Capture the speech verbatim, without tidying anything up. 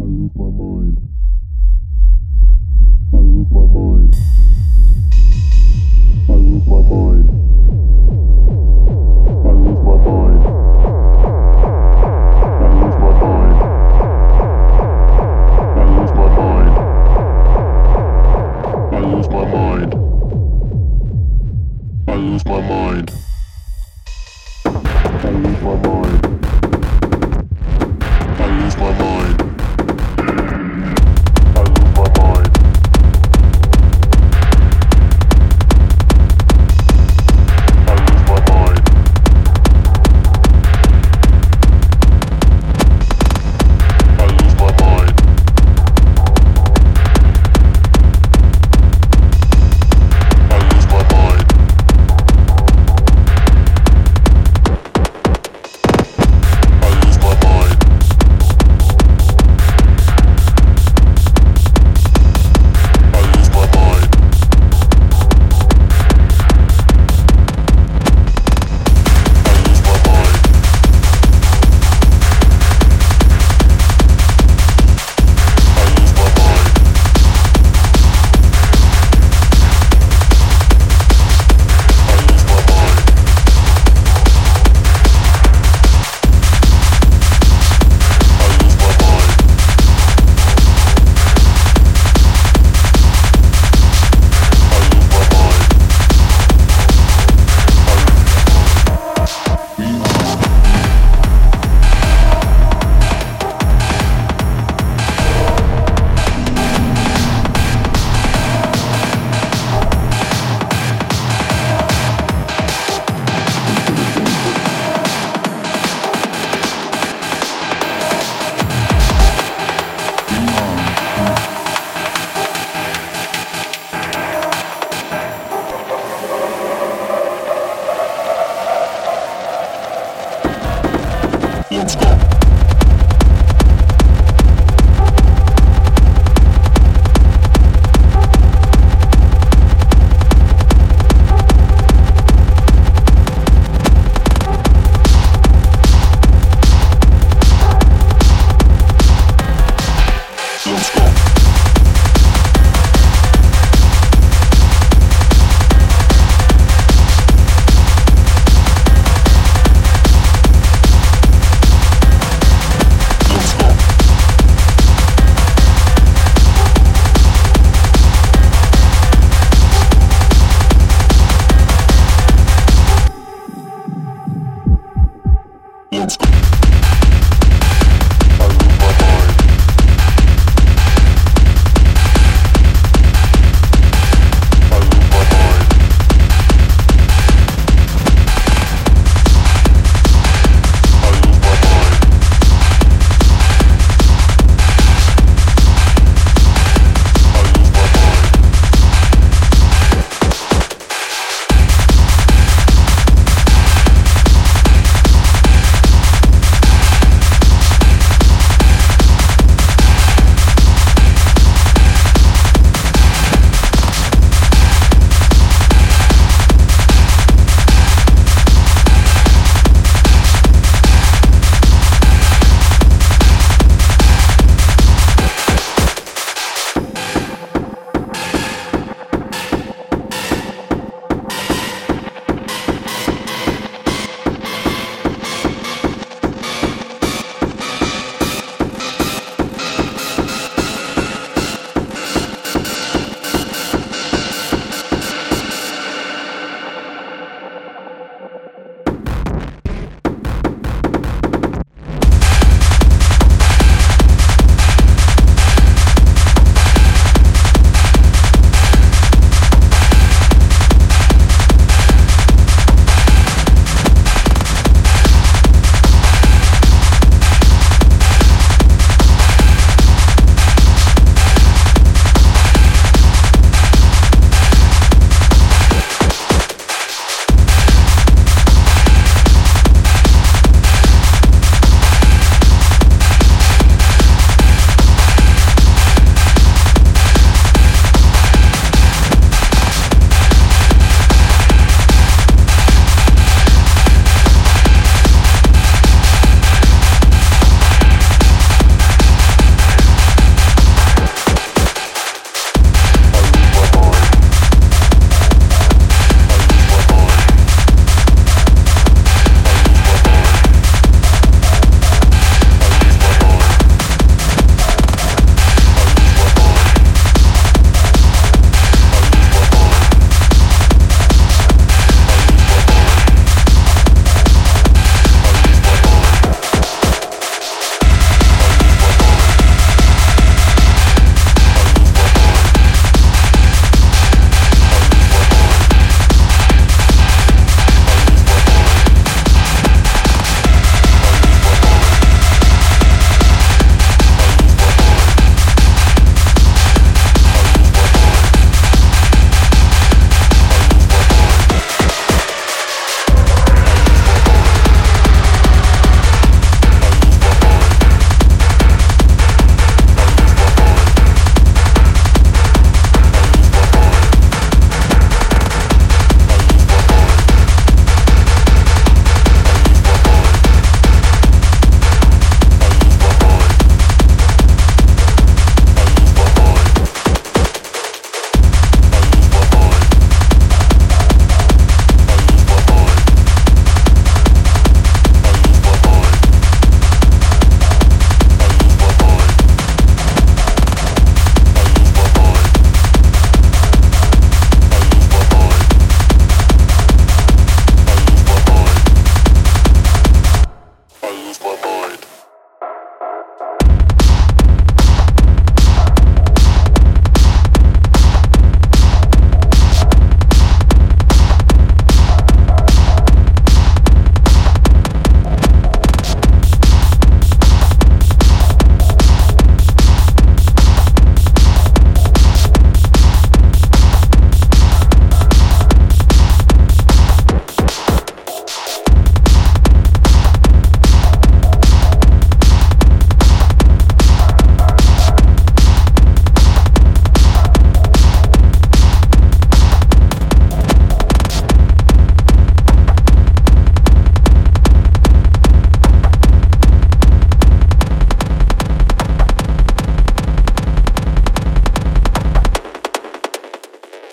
I lose my mind. I lose my mind.